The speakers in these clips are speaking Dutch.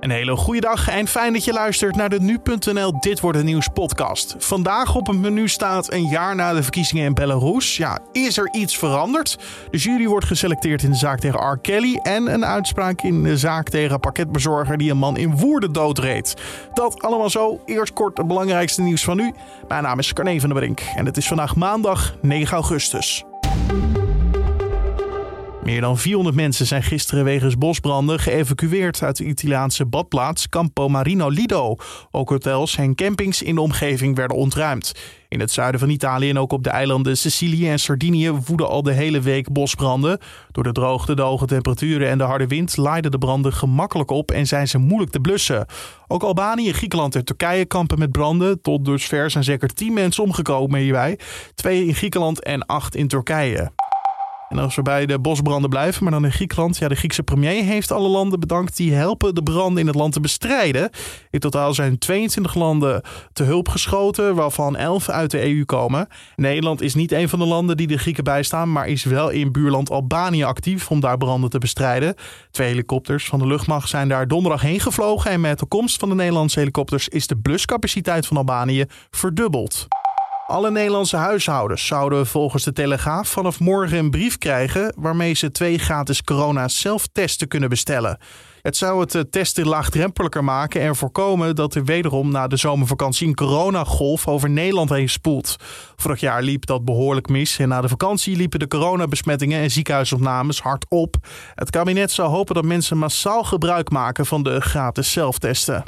Een hele goede dag en fijn dat je luistert naar de Nu.nl Dit Wordt Het Nieuws podcast. Vandaag op het menu staat: een jaar na de verkiezingen in Belarus. Ja, is er iets veranderd? De jury wordt geselecteerd in de zaak tegen R. Kelly en een uitspraak in de zaak tegen een pakketbezorger die een man in Woerden doodreed. Dat allemaal zo. Eerst kort het belangrijkste nieuws van nu. Mijn naam is Carne van der Brink en het is vandaag maandag 9 augustus. Meer dan 400 mensen zijn gisteren wegens bosbranden geëvacueerd uit de Italiaanse badplaats Campo Marino Lido. Ook hotels en campings in de omgeving werden ontruimd. In het zuiden van Italië en ook op de eilanden Sicilië en Sardinië woeden al de hele week bosbranden. Door de droogte, de hoge temperaturen en de harde wind laaiden de branden gemakkelijk op en zijn ze moeilijk te blussen. Ook Albanië, Griekenland en Turkije kampen met branden. Tot dusver zijn zeker 10 mensen omgekomen hierbij. 2 in Griekenland en 8 in Turkije. En als we bij de bosbranden blijven, maar dan in Griekenland. Ja, de Griekse premier heeft alle landen bedankt die helpen de branden in het land te bestrijden. In totaal zijn 22 landen te hulp geschoten, waarvan 11 uit de EU komen. Nederland is niet een van de landen die de Grieken bijstaan, maar is wel in buurland Albanië actief om daar branden te bestrijden. 2 helikopters van de luchtmacht zijn daar donderdag heen gevlogen en met de komst van de Nederlandse helikopters is de bluscapaciteit van Albanië verdubbeld. Alle Nederlandse huishoudens zouden volgens de Telegraaf vanaf morgen een brief krijgen waarmee ze 2 gratis corona-zelftesten kunnen bestellen. Het zou het testen laagdrempeliger maken en voorkomen dat er wederom na de zomervakantie een coronagolf over Nederland heen spoelt. Vorig jaar liep dat behoorlijk mis en na de vakantie liepen de coronabesmettingen en ziekenhuisopnames hard op. Het kabinet zou hopen dat mensen massaal gebruik maken van de gratis zelftesten.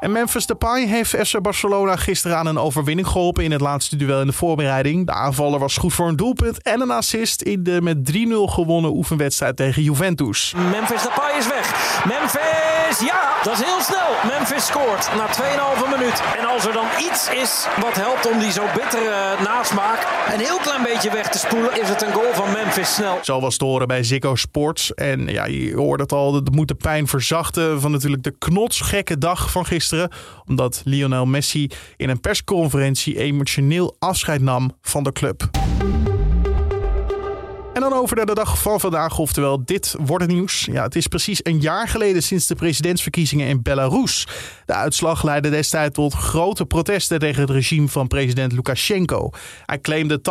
En Memphis Depay heeft FC Barcelona gisteren aan een overwinning geholpen in het laatste duel in de voorbereiding. De aanvaller was goed voor een doelpunt en een assist in de met 3-0 gewonnen oefenwedstrijd tegen Juventus. Memphis Depay is weg. Memphis, ja, dat is heel snel. Memphis scoort na 2,5 minuut. En als er dan iets is wat helpt om die zo bittere nasmaak een heel klein beetje weg te spoelen, is het een goal van Memphis snel. Zo was te horen bij Ziggo Sports. En ja, je hoort het al, dat moet de pijn verzachten van natuurlijk de knotsgekke dag van gisteren. Omdat Lionel Messi in een persconferentie emotioneel afscheid nam van de club. En dan over naar de dag van vandaag, oftewel dit wordt het nieuws. Ja, het is precies een jaar geleden sinds de presidentsverkiezingen in Belarus. De uitslag leidde destijds tot grote protesten tegen het regime van president Lukashenko. Hij claimde 80%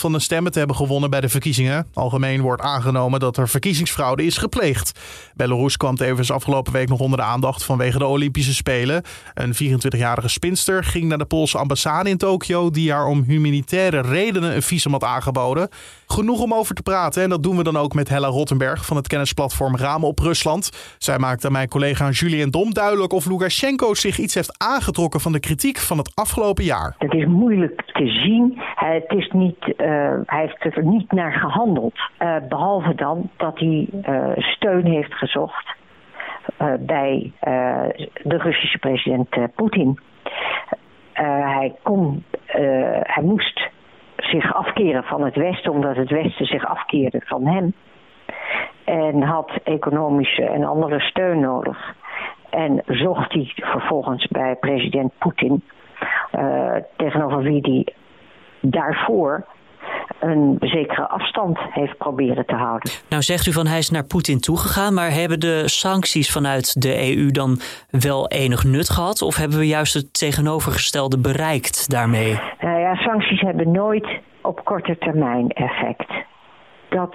van de stemmen te hebben gewonnen bij de verkiezingen. Algemeen wordt aangenomen dat er verkiezingsfraude is gepleegd. Belarus kwam tevens afgelopen week nog onder de aandacht vanwege de Olympische Spelen. Een 24-jarige spinster ging naar de Poolse ambassade in Tokio, die haar om humanitaire redenen een visum had aangeboden. Genoeg om over te praten en dat doen we dan ook met Hella Rottenberg van het kennisplatform Ramen op Rusland. Zij maakt aan mijn collega Julien Dom duidelijk of Lukashenko zich iets heeft aangetrokken van de kritiek van het afgelopen jaar. Het is moeilijk te zien. Hij heeft er niet naar gehandeld. Behalve dan dat hij steun heeft gezocht bij de Russische president Poetin. Hij moest zich afkeren van het Westen, omdat het Westen zich afkeerde van hem. En had economische en andere steun nodig. En zocht hij vervolgens bij president Poetin, tegenover wie hij daarvoor een zekere afstand heeft proberen te houden. Nou zegt u van hij is naar Poetin toegegaan, maar hebben de sancties vanuit de EU dan wel enig nut gehad? Of hebben we juist het tegenovergestelde bereikt daarmee? Nou ja, sancties hebben nooit op korte termijn effect. Dat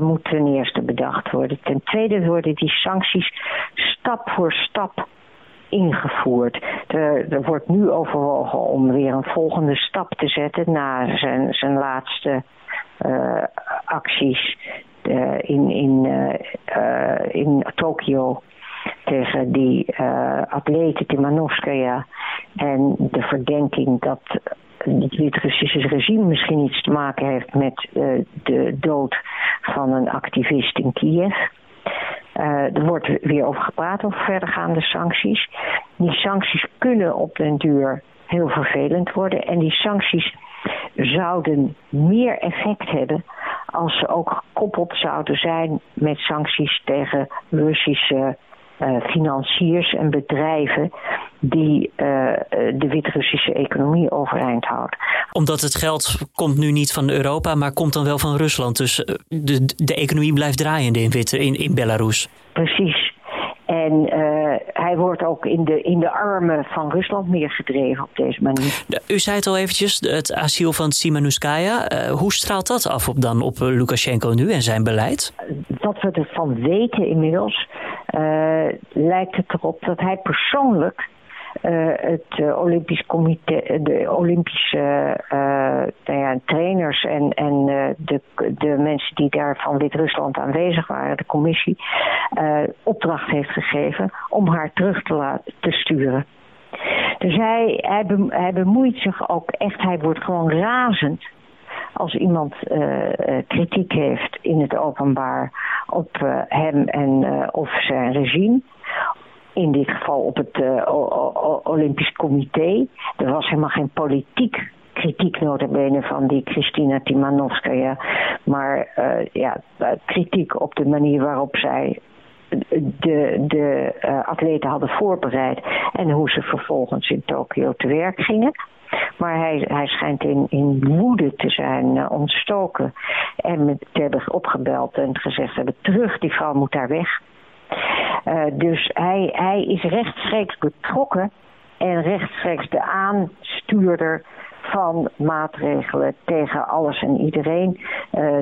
moet ten eerste bedacht worden. Ten tweede worden die sancties stap voor stap ingevoerd. Er wordt nu overwogen om weer een volgende stap te zetten na zijn laatste acties in Tokio tegen die atlete Tsimanouskaya en de verdenking dat dit Russische regime misschien iets te maken heeft met de dood van een activist in Kiev. Er wordt weer over gepraat over verdergaande sancties. Die sancties kunnen op den duur heel vervelend worden. En die sancties zouden meer effect hebben als ze ook gekoppeld zouden zijn met sancties tegen Russische financiers en bedrijven die de Wit-Russische economie overeind houden. Omdat het geld komt nu niet van Europa, maar komt dan wel van Rusland. Dus de economie blijft draaiende in Belarus. Precies. En En hij wordt ook in de armen van Rusland neergedreven op deze manier. U zei het al eventjes, het asiel van Tsimanouskaya. Hoe straalt dat af op Lukashenko nu en zijn beleid? Wat we ervan weten inmiddels, lijkt het erop dat hij persoonlijk het Olympisch Comité, de Olympische trainers en de mensen die daar van Wit-Rusland aanwezig waren, de commissie, opdracht heeft gegeven om haar terug te sturen. Dus hij bemoeit zich ook echt, hij wordt gewoon razend als iemand kritiek heeft in het openbaar op hem of zijn regime. In dit geval op het Olympisch Comité. Er was helemaal geen politiek kritiek nota bene van die Krystsina Tsimanouskaya. Maar kritiek op de manier waarop zij de atleten hadden voorbereid. En hoe ze vervolgens in Tokio te werk gingen. Maar hij schijnt in woede te zijn ontstoken. En te hebben opgebeld en gezegd hebben: terug, die vrouw moet daar weg. Dus hij is rechtstreeks betrokken en rechtstreeks de aanstuurder van maatregelen tegen alles en iedereen.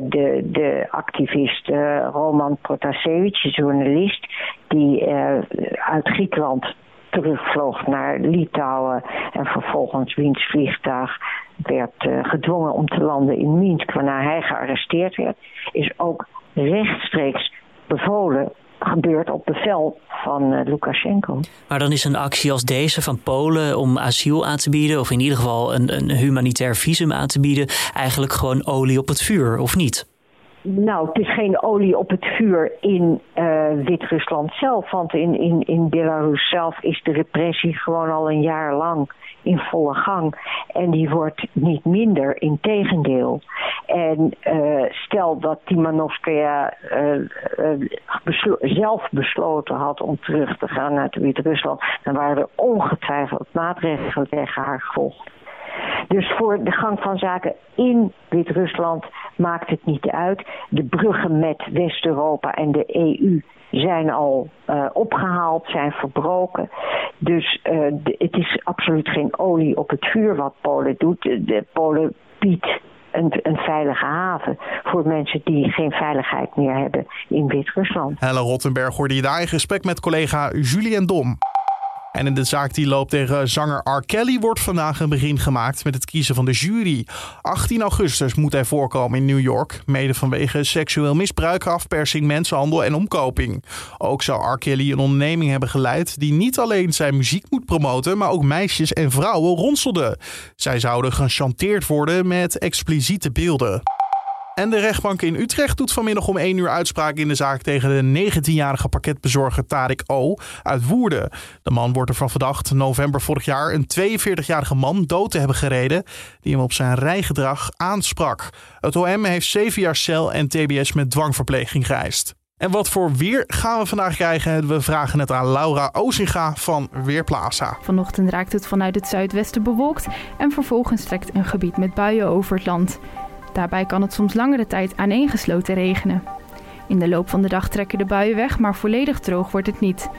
De activist Roman Protasewits, journalist, die uit Griekenland terugvloog naar Litouwen en vervolgens wiens vliegtuig werd gedwongen om te landen in Minsk, waarna hij gearresteerd werd, is ook rechtstreeks bevolen. Gebeurt op bevel van Lukashenko. Maar dan is een actie als deze van Polen om asiel aan te bieden, of in ieder geval een humanitair visum aan te bieden, eigenlijk gewoon olie op het vuur, of niet? Nou, het is geen olie op het vuur in Wit-Rusland zelf. Want in Belarus zelf is de repressie gewoon al een jaar lang in volle gang. En die wordt niet minder, integendeel. En stel dat Tsimanouskaya zelf besloten had om terug te gaan naar Wit-Rusland, dan waren er ongetwijfeld maatregelen tegen haar gevolgd. Dus voor de gang van zaken in Wit-Rusland maakt het niet uit. De bruggen met West-Europa en de EU zijn al opgehaald, zijn verbroken. Dus het is absoluut geen olie op het vuur wat Polen doet. De Polen biedt een veilige haven voor mensen die geen veiligheid meer hebben in Wit-Rusland. Hella Rottenberg hoorde je daar in gesprek met collega Julien Dom. En in de zaak die loopt tegen zanger R. Kelly wordt vandaag een begin gemaakt met het kiezen van de jury. 18 augustus moet hij voorkomen in New York, mede vanwege seksueel misbruik, afpersing, mensenhandel en omkoping. Ook zou R. Kelly een onderneming hebben geleid die niet alleen zijn muziek moet promoten, maar ook meisjes en vrouwen ronselde. Zij zouden gechanteerd worden met expliciete beelden. En de rechtbank in Utrecht doet vanmiddag om 1 uur uitspraak in de zaak tegen de 19-jarige pakketbezorger Tariq O. uit Woerden. De man wordt ervan verdacht november vorig jaar een 42-jarige man dood te hebben gereden die hem op zijn rijgedrag aansprak. Het OM heeft 7 jaar cel en TBS met dwangverpleging geëist. En wat voor weer gaan we vandaag krijgen? We vragen het aan Laura Ozinga van Weerplaza. Vanochtend raakt het vanuit het zuidwesten bewolkt en vervolgens trekt een gebied met buien over het land. Daarbij kan het soms langere tijd aaneengesloten regenen. In de loop van de dag trekken de buien weg, maar volledig droog wordt het niet.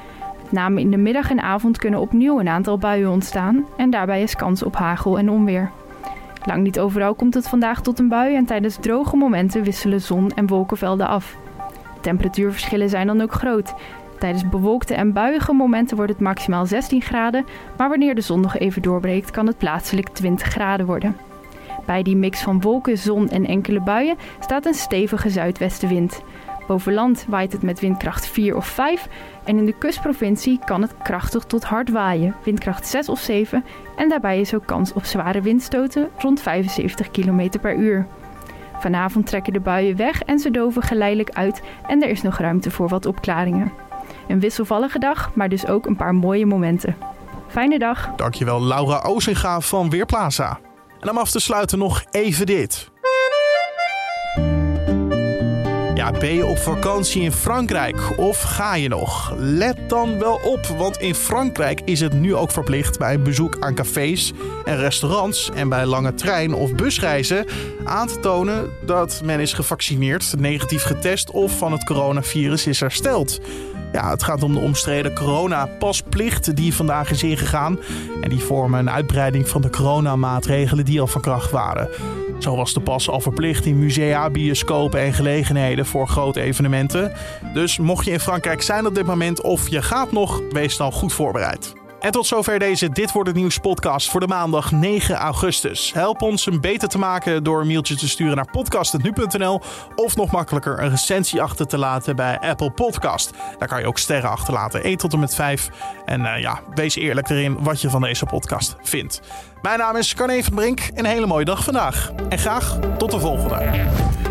Met name in de middag en avond kunnen opnieuw een aantal buien ontstaan en daarbij is kans op hagel en onweer. Lang niet overal komt het vandaag tot een bui en tijdens droge momenten wisselen zon en wolkenvelden af. De temperatuurverschillen zijn dan ook groot. Tijdens bewolkte en buiige momenten wordt het maximaal 16 graden, maar wanneer de zon nog even doorbreekt kan het plaatselijk 20 graden worden. Bij die mix van wolken, zon en enkele buien staat een stevige zuidwestenwind. Boven land waait het met windkracht 4 of 5 en in de kustprovincie kan het krachtig tot hard waaien, windkracht 6 of 7 en daarbij is ook kans op zware windstoten rond 75 km per uur. Vanavond trekken de buien weg en ze doven geleidelijk uit en er is nog ruimte voor wat opklaringen. Een wisselvallige dag, maar dus ook een paar mooie momenten. Fijne dag! Dankjewel Laura Ozinga van Weerplaza. En om af te sluiten nog even dit. Ja, ben je op vakantie in Frankrijk of ga je nog? Let dan wel op, want in Frankrijk is het nu ook verplicht bij een bezoek aan cafés en restaurants en bij lange trein- of busreizen aan te tonen dat men is gevaccineerd, negatief getest of van het coronavirus is hersteld. Ja, het gaat om de omstreden coronapasplicht die vandaag is ingegaan. En die vormen een uitbreiding van de coronamaatregelen die al van kracht waren. Zo was de pas al verplicht in musea, bioscopen en gelegenheden voor grote evenementen. Dus mocht je in Frankrijk zijn op dit moment of je gaat nog, wees dan goed voorbereid. En tot zover deze Dit Wordt Het Nieuws podcast voor de maandag 9 augustus. Help ons hem beter te maken door een mailtje te sturen naar podcast.nu.nl of nog makkelijker een recensie achter te laten bij Apple Podcast. Daar kan je ook sterren achterlaten, 1 tot en met 5. En wees eerlijk erin wat je van deze podcast vindt. Mijn naam is Carne van der Brink en een hele mooie dag vandaag. En graag tot de volgende.